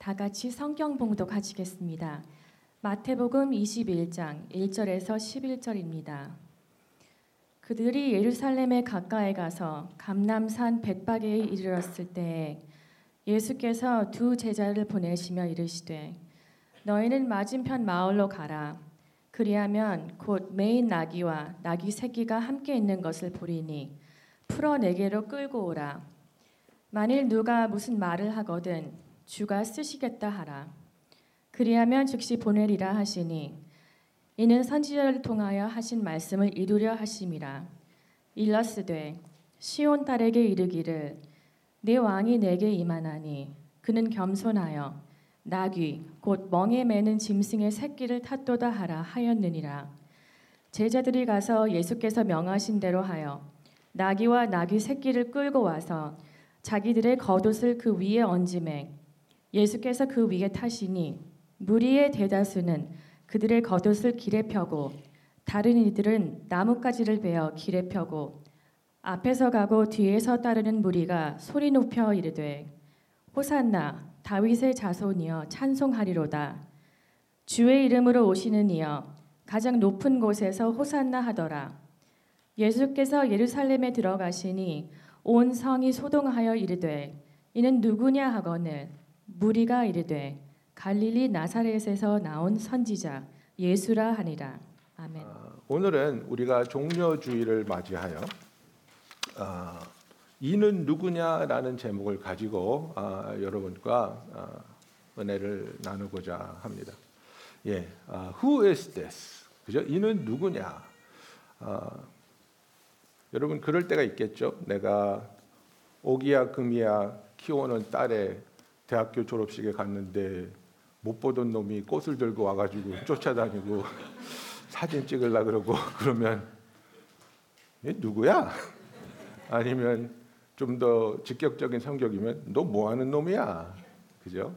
다 같이 성경 봉독하시겠습니다. 마태복음 21장 1절에서 11절입니다. 그들이 예루살렘에 가까이 가서 감람산 벳바게에 이르렀을 때에 예수께서 두 제자를 보내시며 이르시되 너희는 맞은편 마을로 가라. 그리하면 곧 메인 나귀와 나귀 새끼가 함께 있는 것을 보리니 풀어 내게로 끌고 오라. 만일 누가 무슨 말을 하거든 주가 쓰시겠다 하라. 그리하면 즉시 보내리라 하시니 이는 선지자를 통하여 하신 말씀을 이루려 하심이라. 일러스되 시온 딸에게 이르기를 네 왕이 내게 임하나니 그는 겸손하여 나귀 곧 멍에 매는 짐승의 새끼를 탓도다 하라 하였느니라. 제자들이 가서 예수께서 명하신 대로 하여 나귀와 나귀 새끼를 끌고 와서 자기들의 겉옷을 그 위에 얹음에 예수께서 그 위에 타시니 무리의 대다수는 그들의 겉옷을 길에 펴고 다른 이들은 나뭇가지를 베어 길에 펴고 앞에서 가고 뒤에서 따르는 무리가 소리 높여 이르되 호산나 다윗의 자손이여 찬송하리로다. 주의 이름으로 오시는 이여 가장 높은 곳에서 호산나 하더라. 예수께서 예루살렘에 들어가시니 온 성이 소동하여 이르되 이는 누구냐 하거늘 무리가 이르되 갈릴리 나사렛에서 나온 선지자 예수라 하니라. 아멘. 오늘은 우리가 종려주일을 맞이하여 이는 누구냐라는 제목을 가지고 여러분과 은혜를 나누고자 합니다. 예, who is this? 그죠? 이는 누구냐? 여러분 그럴 때가 있겠죠. 내가 오기야 금이야 키우는 딸의 대학교 졸업식에 갔는데 못 보던 놈이 꽃을 들고 와가지고 쫓아다니고 사진 찍으려 그러고 그러면 얘 누구야? 아니면 좀 더 직격적인 성격이면 너 뭐 하는 놈이야, 그죠?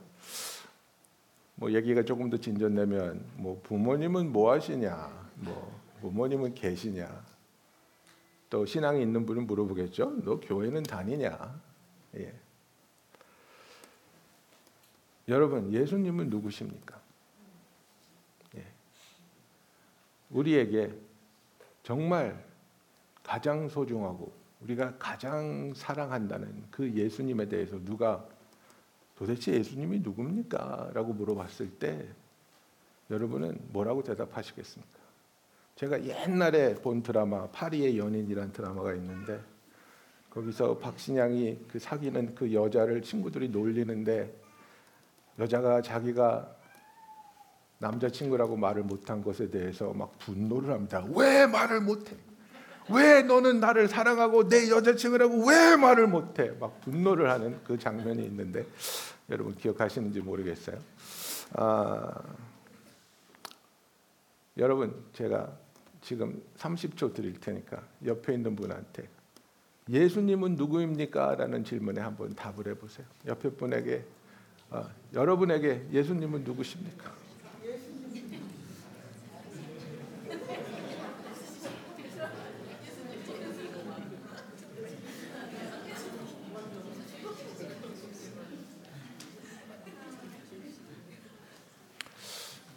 뭐 얘기가 조금 더 진전되면 뭐 부모님은 뭐 하시냐, 뭐 부모님은 계시냐, 또 신앙이 있는 분은 물어보겠죠. 너 교회는 다니냐? 예. 여러분 예수님은 누구십니까? 예. 우리에게 정말 가장 소중하고 우리가 가장 사랑한다는 그 예수님에 대해서 누가 도대체 예수님이 누굽니까? 라고 물어봤을 때 여러분은 뭐라고 대답하시겠습니까? 제가 옛날에 본 드라마 파리의 연인이라는 드라마가 있는데 거기서 박신양이 그 사귀는 그 여자를 친구들이 놀리는데 여자가 자기가 남자친구라고 말을 못한 것에 대해서 막 분노를 합니다. 왜 말을 못해? 왜 너는 나를 사랑하고 내 여자친구라고 왜 말을 못해? 막 분노를 하는 그 장면이 있는데 여러분 기억하시는지 모르겠어요. 여러분 제가 지금 30초 드릴 테니까 옆에 있는 분한테 예수님은 누구입니까? 라는 질문에 한번 답을 해보세요. 옆에 분에게 여러분에게 예수님은 누구십니까?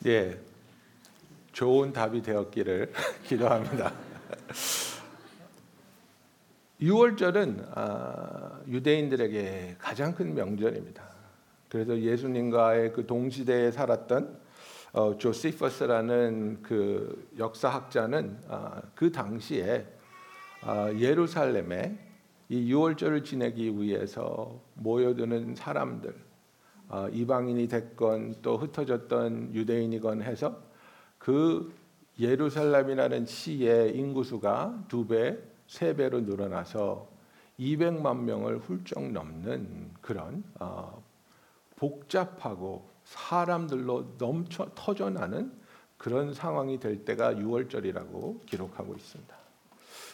예, 좋은 답이 되었기를 기도합니다. 유월절은 유대인들에게 가장 큰 명절입니다. 그래서 예수님과의 그 동시대에 살았던 조세퍼스라는 그 역사학자는 그 당시에 예루살렘에 이 유월절을 지내기 위해서 모여드는 사람들, 이방인이 됐건 또 흩어졌던 유대인이건 해서 그 예루살렘이라는 시의 인구수가 2배, 3배로 늘어나서 200만 명을 훌쩍 넘는 그런 복잡하고 사람들로 넘쳐 터져나는 그런 상황이 될 때가 유월절이라고 기록하고 있습니다.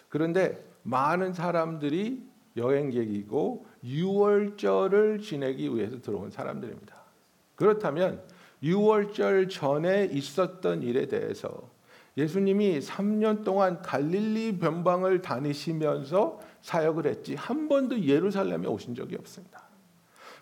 그런데 많은 사람들이 여행객이고 유월절을 지내기 위해서 들어온 사람들입니다. 그렇다면 유월절 전에 있었던 일에 대해서 예수님이 3년 동안 갈릴리 변방을 다니시면서 사역을 했지 한 번도 예루살렘에 오신 적이 없습니다.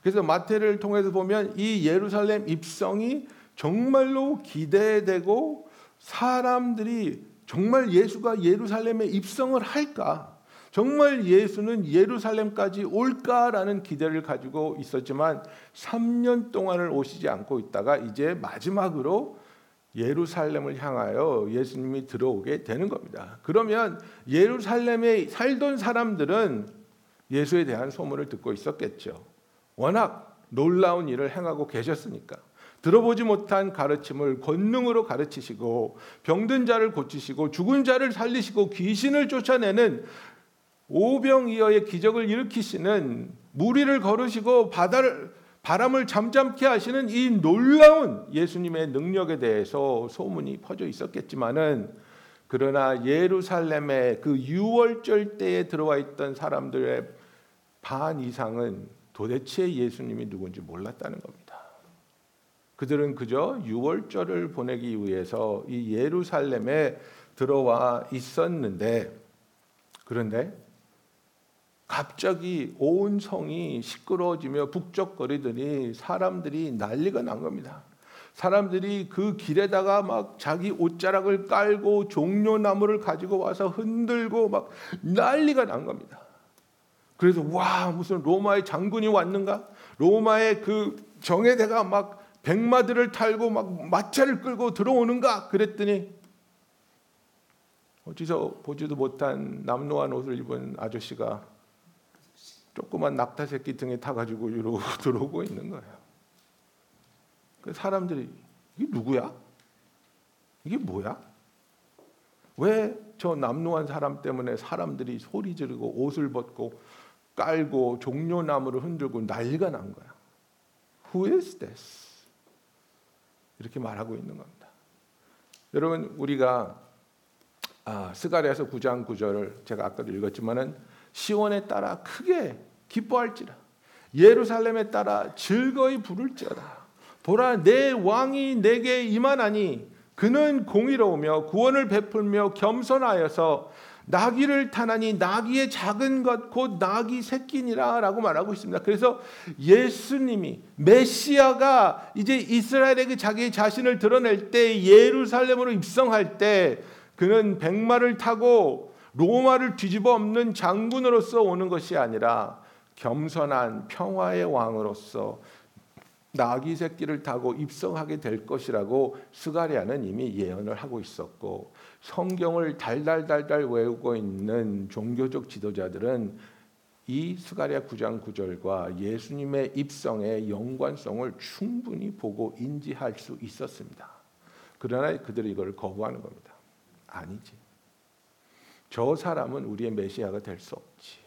그래서 마태를 통해서 보면 이 예루살렘 입성이 정말로 기대되고 사람들이 정말 예수가 예루살렘에 입성을 할까? 정말 예수는 예루살렘까지 올까라는 기대를 가지고 있었지만 3년 동안을 오시지 않고 있다가 이제 마지막으로 예루살렘을 향하여 예수님이 들어오게 되는 겁니다. 그러면 예루살렘에 살던 사람들은 예수에 대한 소문을 듣고 있었겠죠. 워낙 놀라운 일을 행하고 계셨으니까. 들어보지 못한 가르침을 권능으로 가르치시고 병든 자를 고치시고 죽은 자를 살리시고 귀신을 쫓아내는 오병이어의 기적을 일으키시는 무리를 걸으시고 바람을 잠잠케 하시는 이 놀라운 예수님의 능력에 대해서 소문이 퍼져 있었겠지만은 그러나 예루살렘의 그 유월절 때에 들어와 있던 사람들의 반 이상은 도대체 예수님이 누군지 몰랐다는 겁니다. 그들은 그저 유월절을 보내기 위해서 이 예루살렘에 들어와 있었는데 그런데 갑자기 온 성이 시끄러워지며 북적거리더니 사람들이 난리가 난 겁니다. 사람들이 그 길에다가 막 자기 옷자락을 깔고 종려나무를 가지고 와서 흔들고 막 난리가 난 겁니다. 그래서 와 무슨 로마의 장군이 왔는가? 로마의 그 정예대가 막 백마들을 탈고 막 마차를 끌고 들어오는가? 그랬더니 어디서 보지도 못한 남노한 옷을 입은 아저씨가 조그만 낙타 새끼 등에 타가지고 이러고 들어오고 있는 거예요. 그 사람들이 이게 누구야? 이게 뭐야? 왜 저 남루한 사람 때문에 사람들이 소리 지르고 옷을 벗고 깔고 종려나무를 흔들고 난리가 난 거야? Who is this? 이렇게 말하고 있는 겁니다. 여러분 우리가 스가랴서 9장 9절을 제가 아까도 읽었지만은 시온에 따라 크게 기뻐할지라 예루살렘에 따라 즐거이 부를지어다 보라 내 왕이 내게 임하나니 그는 공의로우며 구원을 베풀며 겸손하여서 나귀를 타나니 나귀의 작은 것 곧 나귀 새끼니라 라고 말하고 있습니다. 그래서 예수님이 메시아가 이제 이스라엘에게 자기 자신을 드러낼 때 예루살렘으로 입성할 때 그는 백마를 타고 로마를 뒤집어 엎는 장군으로서 오는 것이 아니라 겸손한 평화의 왕으로서 나귀 새끼를 타고 입성하게 될 것이라고 스가랴는 이미 예언을 하고 있었고 성경을 달달달달 외우고 있는 종교적 지도자들은 이 스가랴 9장 9절과 예수님의 입성의 연관성을 충분히 보고 인지할 수 있었습니다. 그러나 그들이 이걸 거부하는 겁니다. 아니지. 저 사람은 우리의 메시아가 될 수 없지.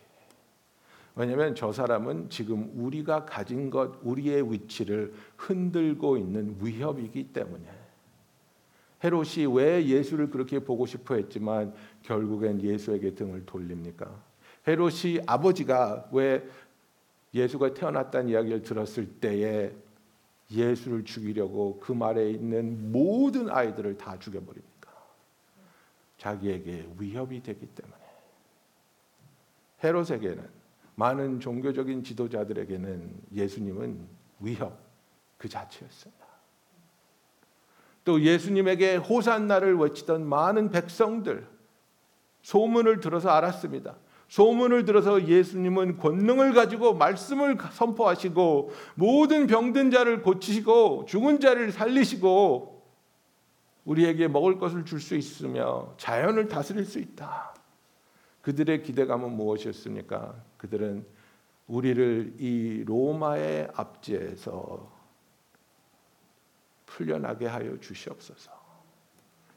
왜냐하면 저 사람은 지금 우리가 가진 것, 우리의 위치를 흔들고 있는 위협이기 때문에. 헤롯이 왜 예수를 그렇게 보고 싶어 했지만 결국엔 예수에게 등을 돌립니까? 헤롯이 아버지가 왜 예수가 태어났다는 이야기를 들었을 때에 예수를 죽이려고 그 말에 있는 모든 아이들을 다 죽여버립니다. 자기에게 위협이 되기 때문에 헤롯에게는 많은 종교적인 지도자들에게는 예수님은 위협 그 자체였습니다. 또 예수님에게 호산나를 외치던 많은 백성들 소문을 들어서 알았습니다. 소문을 들어서 예수님은 권능을 가지고 말씀을 선포하시고 모든 병든 자를 고치시고 죽은 자를 살리시고 우리에게 먹을 것을 줄 수 있으며 자연을 다스릴 수 있다. 그들의 기대감은 무엇이었습니까? 그들은 우리를 이 로마의 압제에서 풀려나게 하여 주시옵소서.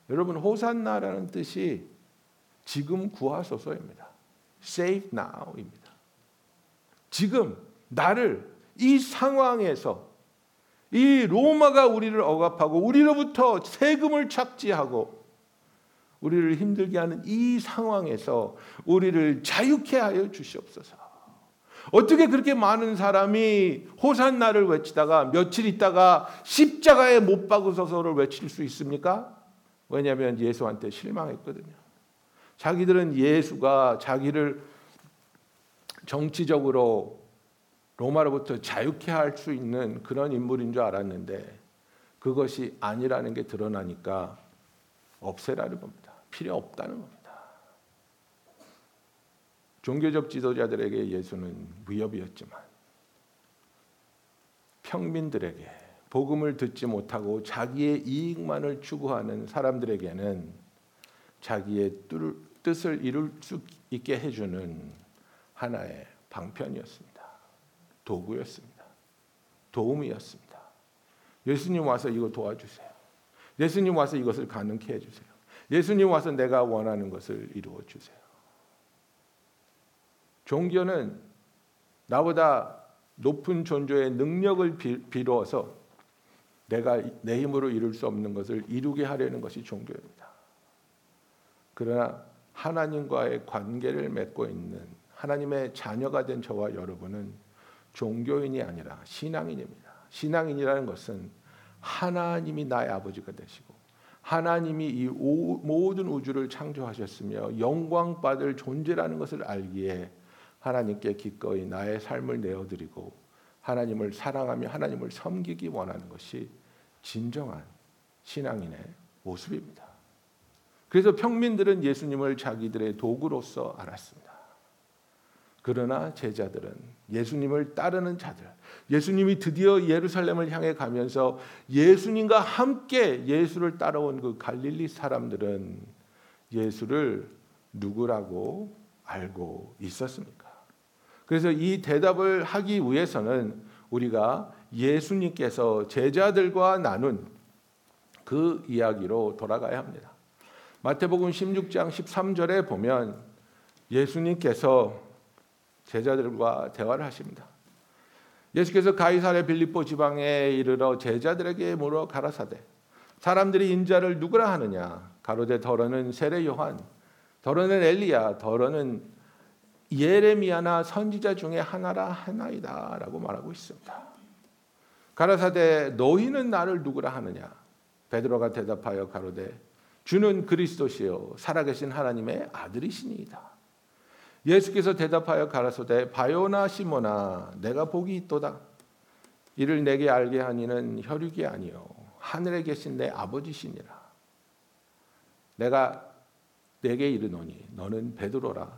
여러분 호산나라는 뜻이 지금 구하소서입니다. Save now입니다. 지금 나를 이 상황에서 이 로마가 우리를 억압하고 우리로부터 세금을 착취하고 우리를 힘들게 하는 이 상황에서 우리를 자유케 하여 주시옵소서. 어떻게 그렇게 많은 사람이 호산나를 외치다가 며칠 있다가 십자가에 못 박으소서를 외칠 수 있습니까? 왜냐하면 예수한테 실망했거든요. 자기들은 예수가 자기를 정치적으로 로마로부터 자유케 할 수 있는 그런 인물인 줄 알았는데 그것이 아니라는 게 드러나니까 없애라는 겁니다. 필요 없다는 겁니다. 종교적 지도자들에게 예수는 위협이었지만 평민들에게 복음을 듣지 못하고 자기의 이익만을 추구하는 사람들에게는 자기의 뜻을 이룰 수 있게 해주는 하나의 방편이었습니다. 도구였습니다. 도움이었습니다. 예수님 와서 이거 도와주세요. 예수님 와서 이것을 가능케 해주세요. 예수님 와서 내가 원하는 것을 이루어주세요. 종교는 나보다 높은 존재의 능력을 빌어서 내가 내 힘으로 이룰 수 없는 것을 이루게 하려는 것이 종교입니다. 그러나 하나님과의 관계를 맺고 있는 하나님의 자녀가 된 저와 여러분은 종교인이 아니라 신앙인입니다. 신앙인이라는 것은 하나님이 나의 아버지가 되시고 하나님이 이 모든 우주를 창조하셨으며 영광받을 존재라는 것을 알기에 하나님께 기꺼이 나의 삶을 내어드리고 하나님을 사랑하며 하나님을 섬기기 원하는 것이 진정한 신앙인의 모습입니다. 그래서 평민들은 예수님을 자기들의 도구로서 알았습니다. 그러나 제자들은 예수님을 따르는 자들, 예수님이 드디어 예루살렘을 향해 가면서 예수님과 함께 예수를 따라온 그 갈릴리 사람들은 예수를 누구라고 알고 있었습니까? 그래서 이 대답을 하기 위해서는 우리가 예수님께서 제자들과 나눈 그 이야기로 돌아가야 합니다. 마태복음 16장 13절에 보면 예수님께서 제자들과 대화를 하십니다. 예수께서 가이사랴 빌립보 지방에 이르러 제자들에게 물어 가라사대 사람들이 인자를 누구라 하느냐 가로되 더러는 세례 요한 더러는 엘리야 더러는 예레미야나 선지자 중에 하나라 하나이다 라고 말하고 있습니다. 가라사대 너희는 나를 누구라 하느냐 베드로가 대답하여 가로되 주는 그리스도시요 살아계신 하나님의 아들이시니이다. 예수께서 대답하여 가라사대 바요나 시모나 내가 복이 있도다. 이를 내게 알게 하니는 혈육이 아니요 하늘에 계신 내 아버지시니라. 내가 내게 이르노니 너는 베드로라.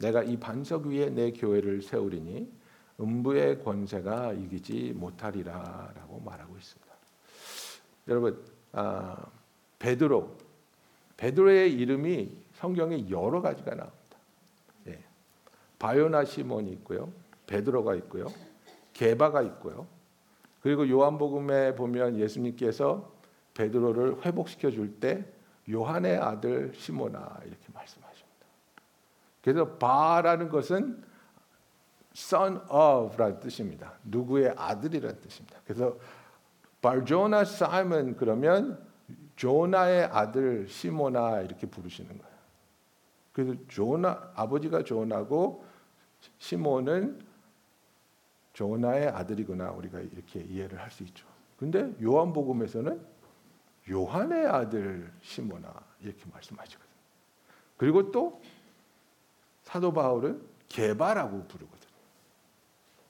내가 이 반석 위에 내 교회를 세우리니 음부의 권세가 이기지 못하리라 라고 말하고 있습니다. 여러분 베드로의 이름이 성경에 여러 가지가 나옵니다. 바요나 시몬이 있고요. 베드로가 있고요. 게바가 있고요. 그리고 요한복음에 보면 예수님께서 베드로를 회복시켜 줄 때 요한의 아들 시모나 이렇게 말씀하십니다. 그래서 바라는 것은 son of라는 뜻입니다. 누구의 아들이라는 뜻입니다. 그래서 바요나 시몬 그러면 조나의 아들 시모나 이렇게 부르시는 거예요. 그래서 조나 아버지가 조나고 시몬은 조나의 아들이구나 우리가 이렇게 이해를 할 수 있죠. 근데 요한복음에서는 요한의 아들 시모나 이렇게 말씀하시거든요. 그리고 또 사도 바울은 게바라고 부르거든요.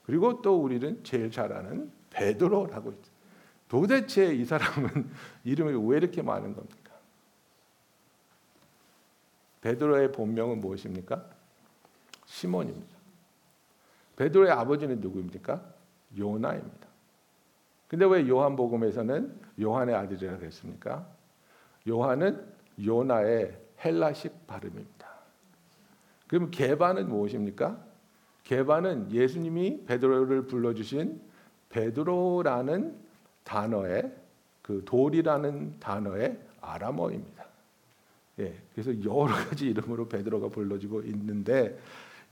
그리고 또 우리는 제일 잘 아는 베드로라고 있죠. 도대체 이 사람은 이름이 왜 이렇게 많은 겁니까? 베드로의 본명은 무엇입니까? 시몬입니다. 베드로의 아버지는 누구입니까? 요나입니다. 근데 왜 요한복음에서는 요한의 아들이라고 했습니까? 요한은 요나의 헬라식 발음입니다. 그럼 게바는 무엇입니까? 게바는 예수님이 베드로를 불러주신 베드로라는 단어의 그 돌이라는 단어의 아람어입니다. 예, 그래서 여러 가지 이름으로 베드로가 불러지고 있는데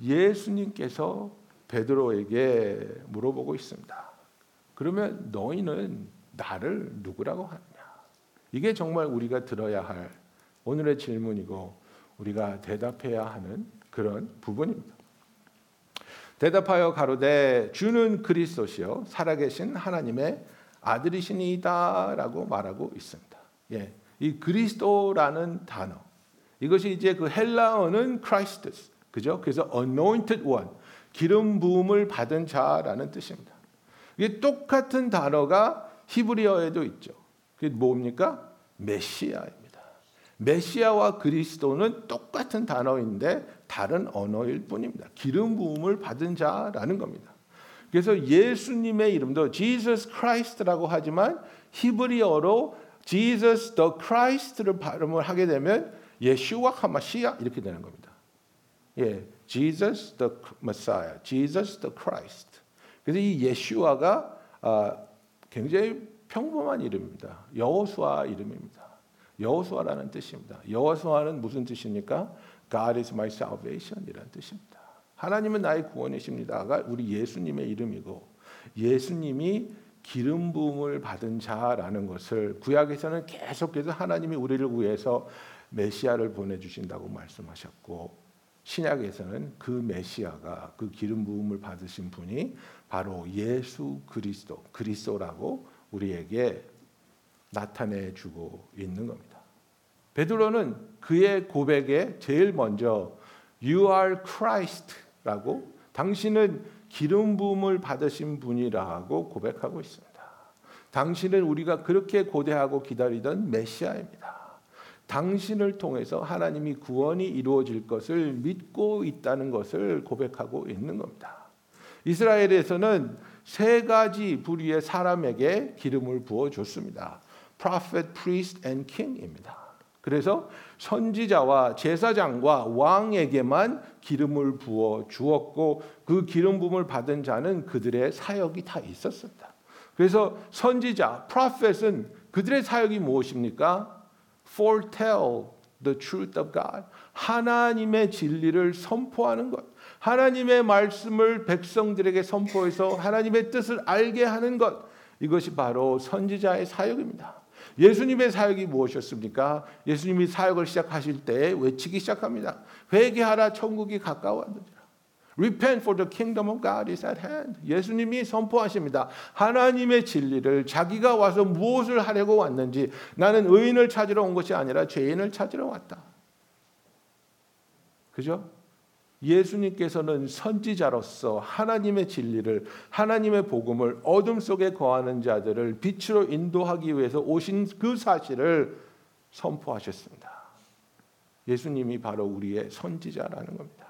예수님께서 베드로에게 물어보고 있습니다. 그러면 너희는 나를 누구라고 하느냐? 이게 정말 우리가 들어야 할 오늘의 질문이고 우리가 대답해야 하는 그런 부분입니다. 대답하여 가로되 주는 그리스도시요 살아계신 하나님의 아들이시니이다 라고 말하고 있습니다. 예. 이 그리스도라는 단어 이것이 이제 그 헬라어는 크라이스토스 그죠? 그래서 anointed one 기름 부음을 받은 자라는 뜻입니다. 이게 똑같은 단어가 히브리어에도 있죠. 그게 뭡니까? 메시아입니다. 메시아와 그리스도는 똑같은 단어인데 다른 언어일 뿐입니다. 기름 부음을 받은 자라는 겁니다. 그래서 예수님의 이름도 Jesus Christ라고 하지만 히브리어로 Jesus the Christ를 발음을 하게 되면 예슈와 하마시아 이렇게 되는 겁니다. 예, Jesus the Messiah, Jesus the Christ. 그래서 이 예슈아가 굉장히 평범한 이름입니다. 여호수아 이름입니다. 여호수아라는 뜻입니다. 여호수아는 무슨 뜻입니까? God is my salvation 이라는 뜻입니다. 하나님은 나의 구원이십니다가 우리 예수님의 이름이고 예수님이 기름 부음을 받은 자라는 것을 구약에서는 계속해서 하나님이 우리를 위해서 메시아를 보내주신다고 말씀하셨고 신약에서는 그 메시아가 그 기름 부음을 받으신 분이 바로 예수 그리스도, 그리스도라고 우리에게 나타내주고 있는 겁니다. 베드로는 그의 고백에 제일 먼저 You are Christ라고 당신은 기름 부음을 받으신 분이라고 고백하고 있습니다. 당신은 우리가 그렇게 고대하고 기다리던 메시아입니다. 당신을 통해서 하나님이 구원이 이루어질 것을 믿고 있다는 것을 고백하고 있는 겁니다. 이스라엘에서는 세 가지 부류의 사람에게 기름을 부어줬습니다. Prophet, Priest and King입니다. 그래서 선지자와 제사장과 왕에게만 기름을 부어주었고 그 기름 부음을 받은 자는 그들의 사역이 다 있었습니다. 그래서 선지자, Prophet은 그들의 사역이 무엇입니까? foretell the truth of God. 하나님의 진리를 선포하는 것. 하나님의 말씀을 백성들에게 선포해서 하나님의 뜻을 알게 하는 것. 이것이 바로 선지자의 사역입니다. 예수님의 사역이 무엇이었습니까? 예수님이 사역을 시작하실 때 외치기 시작합니다. 회개하라 천국이 가까워한다. Repent for the kingdom of God is at hand. 예수님이 선포하십니다. 하나님의 진리를 자기가 와서 무엇을 하려고 왔는지 나는 의인을 찾으러 온 것이 아니라 죄인을 찾으러 왔다. 그죠? 예수님께서는 선지자로서 하나님의 진리를 하나님의 복음을 어둠 속에 거하는 자들을 빛으로 인도하기 위해서 오신 그 사실을 선포하셨습니다. 예수님이 바로 우리의 선지자라는 겁니다.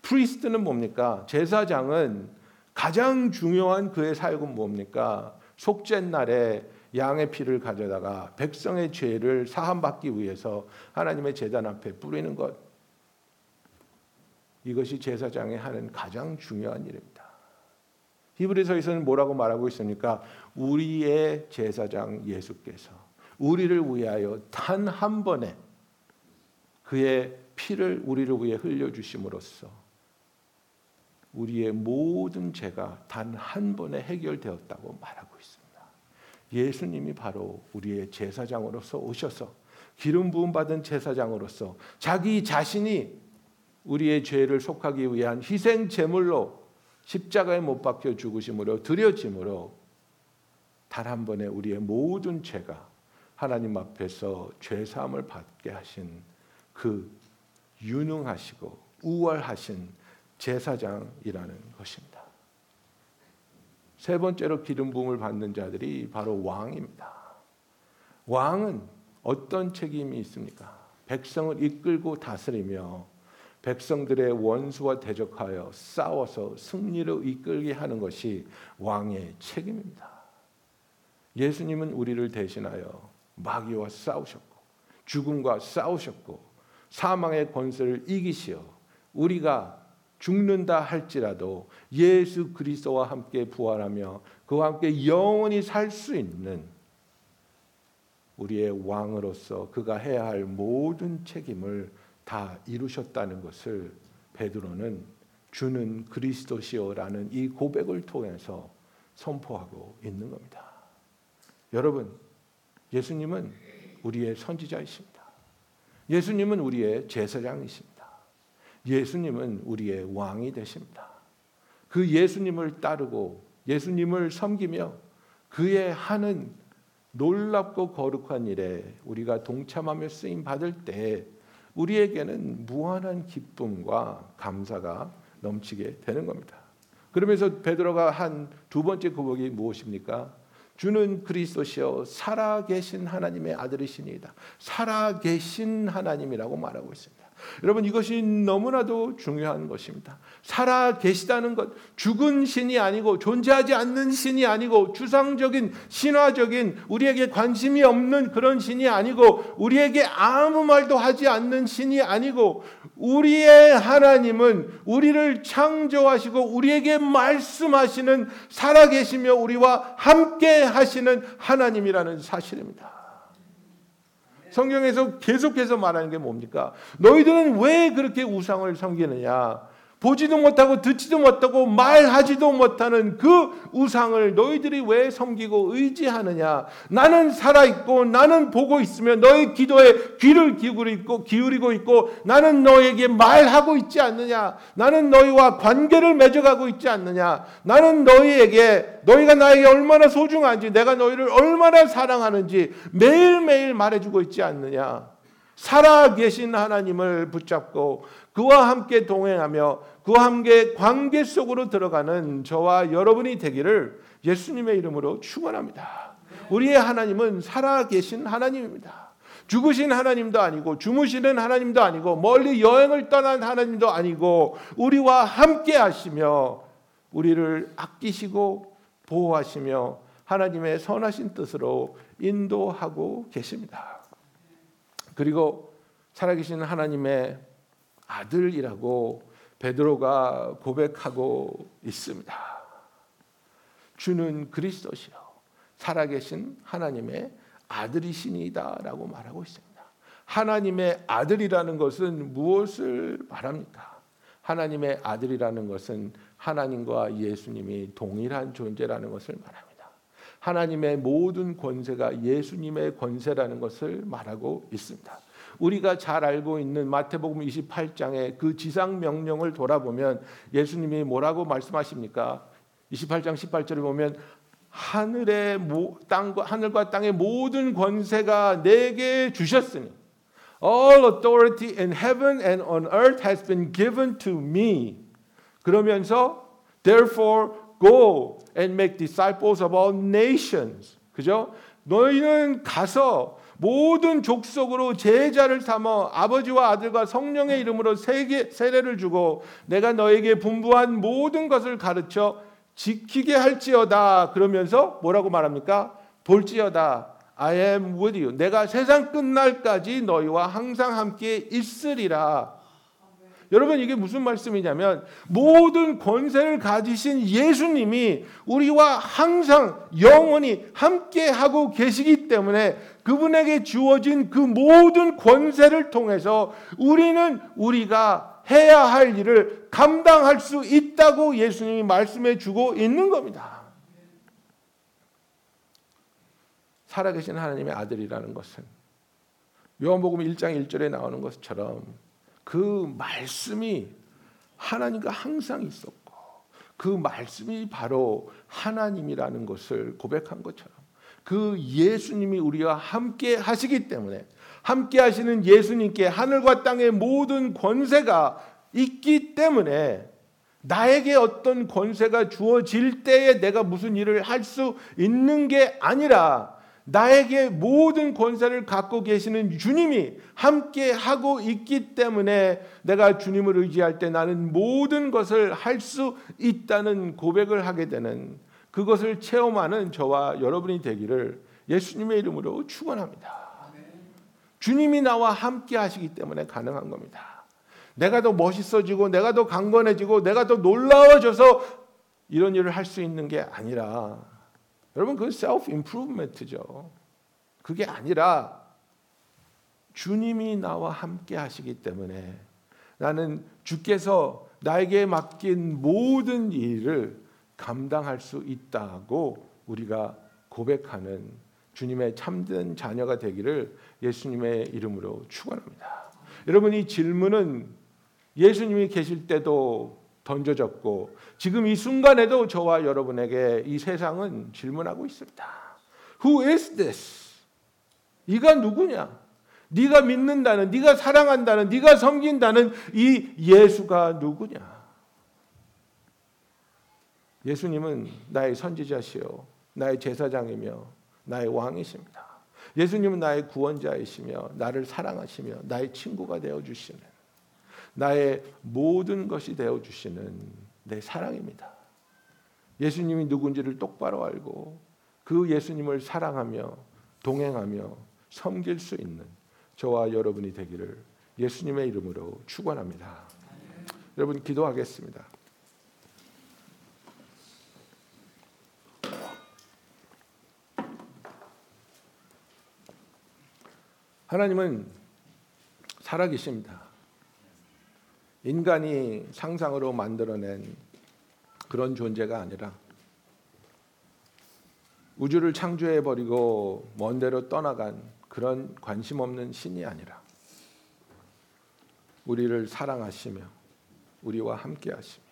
프리스트는 뭡니까? 제사장은 가장 중요한 그의 사역은 뭡니까? 속죄날에 양의 피를 가져다가 백성의 죄를 사함받기 위해서 하나님의 제단 앞에 뿌리는 것. 이것이 제사장이 하는 가장 중요한 일입니다. 히브리서에서는 뭐라고 말하고 있습니까? 우리의 제사장 예수께서 우리를 위하여 단 한 번에 그의 피를 우리를 위해 흘려주심으로써 우리의 모든 죄가 단 한 번에 해결되었다고 말하고 있습니다. 예수님이 바로 우리의 제사장으로서 오셔서 기름 부음 받은 제사장으로서 자기 자신이 우리의 죄를 속하기 위한 희생 제물로 십자가에 못 박혀 죽으심으로 드려짐으로 단 한 번에 우리의 모든 죄가 하나님 앞에서 죄 사함을 받게 하신 그 유능하시고 우월하신 제사장이라는 것입니다. 세 번째로 기름 부음을 받는 자들이 바로 왕입니다. 왕은 어떤 책임이 있습니까? 백성을 이끌고 다스리며 백성들의 원수와 대적하여 싸워서 승리로 이끌게 하는 것이 왕의 책임입니다. 예수님은 우리를 대신하여 마귀와 싸우셨고 죽음과 싸우셨고 사망의 권세를 이기시어 우리가 죽는다 할지라도 예수 그리스도와 함께 부활하며 그와 함께 영원히 살 수 있는 우리의 왕으로서 그가 해야 할 모든 책임을 다 이루셨다는 것을 베드로는 주는 그리스도시오라는 이 고백을 통해서 선포하고 있는 겁니다. 여러분, 예수님은 우리의 선지자이십니다. 예수님은 우리의 제사장이십니다. 예수님은 우리의 왕이 되십니다. 그 예수님을 따르고 예수님을 섬기며 그의 하는 놀랍고 거룩한 일에 우리가 동참하며 쓰임 받을 때 우리에게는 무한한 기쁨과 감사가 넘치게 되는 겁니다. 그러면서 베드로가 한 두 번째 고백이 무엇입니까? 주는 그리스도시여 살아계신 하나님의 아들이시니이다. 살아계신 하나님이라고 말하고 있습니다. 여러분, 이것이 너무나도 중요한 것입니다. 살아계시다는 것, 죽은 신이 아니고 존재하지 않는 신이 아니고 추상적인 신화적인 우리에게 관심이 없는 그런 신이 아니고 우리에게 아무 말도 하지 않는 신이 아니고 우리의 하나님은 우리를 창조하시고 우리에게 말씀하시는 살아계시며 우리와 함께 하시는 하나님이라는 사실입니다. 성경에서 계속해서 말하는 게 뭡니까? 너희들은 왜 그렇게 우상을 섬기느냐? 보지도 못하고 듣지도 못하고 말하지도 못하는 그 우상을 너희들이 왜 섬기고 의지하느냐? 나는 살아있고 나는 보고 있으며 너희 기도에 귀를 기울이고 있고 나는 너에게 말하고 있지 않느냐? 나는 너희와 관계를 맺어가고 있지 않느냐? 나는 너희가 나에게 얼마나 소중한지, 내가 너희를 얼마나 사랑하는지 매일매일 말해주고 있지 않느냐? 살아계신 하나님을 붙잡고 그와 함께 동행하며 그와 함께 관계 속으로 들어가는 저와 여러분이 되기를 예수님의 이름으로 축원합니다. 우리의 하나님은 살아계신 하나님입니다. 죽으신 하나님도 아니고 주무시는 하나님도 아니고 멀리 여행을 떠난 하나님도 아니고 우리와 함께 하시며 우리를 아끼시고 보호하시며 하나님의 선하신 뜻으로 인도하고 계십니다. 그리고 살아계신 하나님의 아들이라고 베드로가 고백하고 있습니다. 주는 그리스도시요 살아계신 하나님의 아들이시니이다라고 말하고 있습니다. 하나님의 아들이라는 것은 무엇을 말합니까? 하나님의 아들이라는 것은 하나님과 예수님이 동일한 존재라는 것을 말합니다. 하나님의 모든 권세가 예수님의 권세라는 것을 말하고 있습니다. 우리가 잘 알고 있는 마태복음 28장의 그 지상 명령을 돌아보면 예수님이 뭐라고 말씀하십니까? 28장 18절에 보면 하늘과 땅의 모든 권세가 내게 주셨으니 All authority in heaven and on earth has been given to me. 그러면서 Therefore Go and make disciples of all nations. 그죠? 너희는 가서 모든 족속으로 제자를 삼아 아버지와 아들과 성령의 이름으로 세례를 주고 내가 너에게 분부한 모든 것을 가르쳐 지키게 할지어다. 그러면서 뭐라고 말합니까? 볼지어다. I am with you. 내가 세상 끝날까지 너희와 항상 함께 있으리라. 여러분, 이게 무슨 말씀이냐면 모든 권세를 가지신 예수님이 우리와 항상 영원히 함께하고 계시기 때문에 그분에게 주어진 그 모든 권세를 통해서 우리는 우리가 해야 할 일을 감당할 수 있다고 예수님이 말씀해 주고 있는 겁니다. 살아계신 하나님의 아들이라는 것은 요한복음 1장 1절에 나오는 것처럼 그 말씀이 하나님과 항상 있었고 그 말씀이 바로 하나님이라는 것을 고백한 것처럼 그 예수님이 우리와 함께 하시기 때문에 함께 하시는 예수님께 하늘과 땅의 모든 권세가 있기 때문에 나에게 어떤 권세가 주어질 때에 내가 무슨 일을 할 수 있는 게 아니라 나에게 모든 권세를 갖고 계시는 주님이 함께 하고 있기 때문에 내가 주님을 의지할 때 나는 모든 것을 할 수 있다는 고백을 하게 되는 그것을 체험하는 저와 여러분이 되기를 예수님의 이름으로 축원합니다. 주님이 나와 함께 하시기 때문에 가능한 겁니다. 내가 더 멋있어지고 내가 더 강건해지고 내가 더 놀라워져서 이런 일을 할 수 있는 게 아니라, 여러분, 그건 셀프 임프루브먼트죠. 그게 아니라 주님이 나와 함께 하시기 때문에 나는 주께서 나에게 맡긴 모든 일을 감당할 수 있다고 우리가 고백하는 주님의 참된 자녀가 되기를 예수님의 이름으로 축원합니다. 여러분, 이 질문은 예수님이 계실 때도 던져졌고 지금 이 순간에도 저와 여러분에게 이 세상은 질문하고 있습니다. Who is this? 네가 누구냐? 네가 믿는다는, 네가 사랑한다는, 네가 섬긴다는 이 예수가 누구냐? 예수님은 나의 선지자시요 나의 제사장이며 나의 왕이십니다. 예수님은 나의 구원자이시며 나를 사랑하시며 나의 친구가 되어주시는, 나의 모든 것이 되어주시는 내 사랑입니다. 예수님이 누군지를 똑바로 알고 그 예수님을 사랑하며 동행하며 섬길 수 있는 저와 여러분이 되기를 예수님의 이름으로 축원합니다. 여러분 기도하겠습니다. 하나님은 살아계십니다. 인간이 상상으로 만들어낸 그런 존재가 아니라 우주를 창조해버리고 먼 데로 떠나간 그런 관심 없는 신이 아니라 우리를 사랑하시며 우리와 함께하시며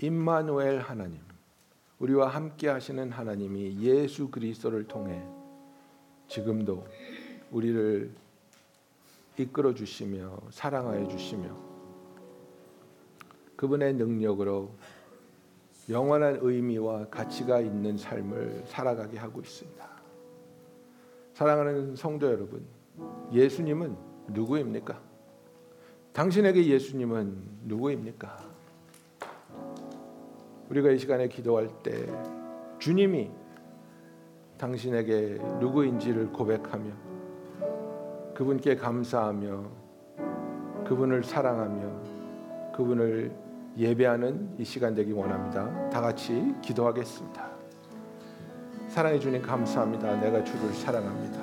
임마누엘 하나님, 우리와 함께하시는 하나님이 예수 그리스도를 통해 지금도 우리를 이끌어 주시며 사랑하여 주시며 그분의 능력으로 영원한 의미와 가치가 있는 삶을 살아가게 하고 있습니다. 사랑하는 성도 여러분, 예수님은 누구입니까? 당신에게 예수님은 누구입니까? 우리가 이 시간에 기도할 때 주님이 당신에게 누구인지를 고백하며 그분께 감사하며 그분을 사랑하며 그분을 예배하는 이 시간 되기 원합니다. 다 같이 기도하겠습니다. 사랑해 주님 감사합니다. 내가 주를 사랑합니다.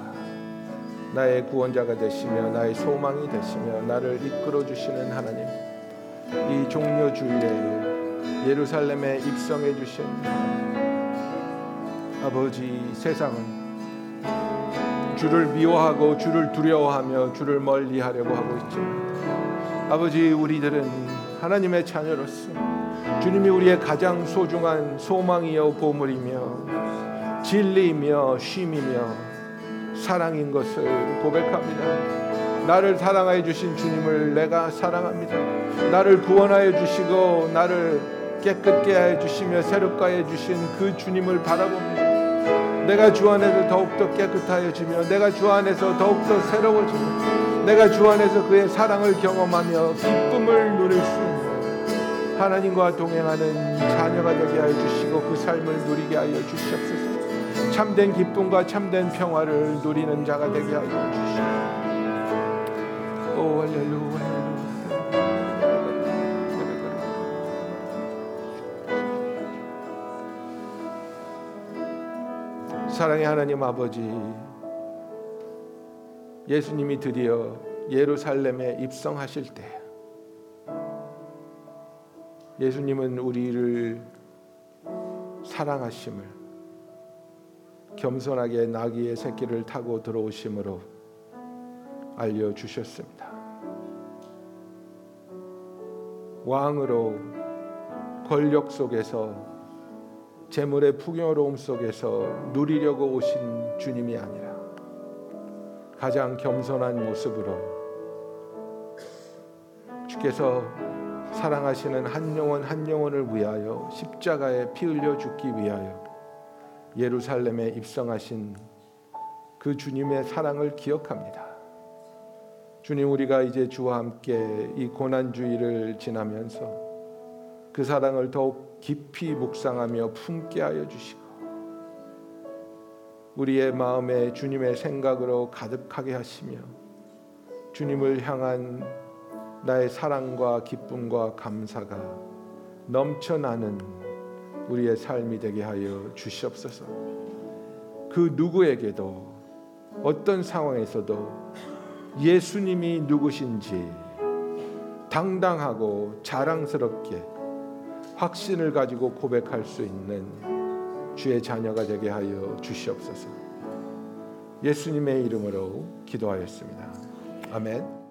나의 구원자가 되시며 나의 소망이 되시며 나를 이끌어 주시는 하나님, 이 종려주일에 예루살렘에 입성해 주신 아버지, 세상은 주를 미워하고 주를 두려워하며 주를 멀리하려고 하고 있죠. 아버지, 우리들은 하나님의 자녀로서 주님이 우리의 가장 소중한 소망이요 보물이며 진리이며 쉼이며 사랑인 것을 고백합니다. 나를 사랑하여 주신 주님을 내가 사랑합니다. 나를 구원하여 주시고 나를 깨끗게 하여 주시며 새롭게 하여 주신 그 주님을 바라봅니다. 내가 주 안에서 더욱더 깨끗하여지며 내가 주 안에서 더욱더 새로워지며 내가 주 안에서 그의 사랑을 경험하며 기쁨을 누릴 수 있는 하나님과 동행하는 자녀가 되게 하여 주시고 그 삶을 누리게 하여 주시옵소서. 참된 기쁨과 참된 평화를 누리는 자가 되게 하여 주시옵소서. 오 할렐루야. 사랑의 하나님 아버지, 예수님이 드디어 예루살렘에 입성하실 때 예수님은 우리를 사랑하심을, 겸손하게 나귀의 새끼를 타고 들어오심으로 알려주셨습니다. 왕으로 권력 속에서 재물의 풍요로움 속에서 누리려고 오신 주님이 아니라 가장 겸손한 모습으로 주께서 사랑하시는 한 영혼 한 영혼을 위하여 십자가에 피 흘려 죽기 위하여 예루살렘에 입성하신 그 주님의 사랑을 기억합니다. 주님, 우리가 이제 주와 함께 이 고난주일을 지나면서 그 사랑을 더욱 깊이 묵상하며 품게 하여 주시고 우리의 마음에 주님의 생각으로 가득하게 하시며 주님을 향한 나의 사랑과 기쁨과 감사가 넘쳐나는 우리의 삶이 되게 하여 주시옵소서. 그 누구에게도 어떤 상황에서도 예수님이 누구신지 당당하고 자랑스럽게 확신을 가지고 고백할 수 있는 주의 자녀가 되게 하여 주시옵소서. 예수님의 이름으로 기도하였습니다. 아멘.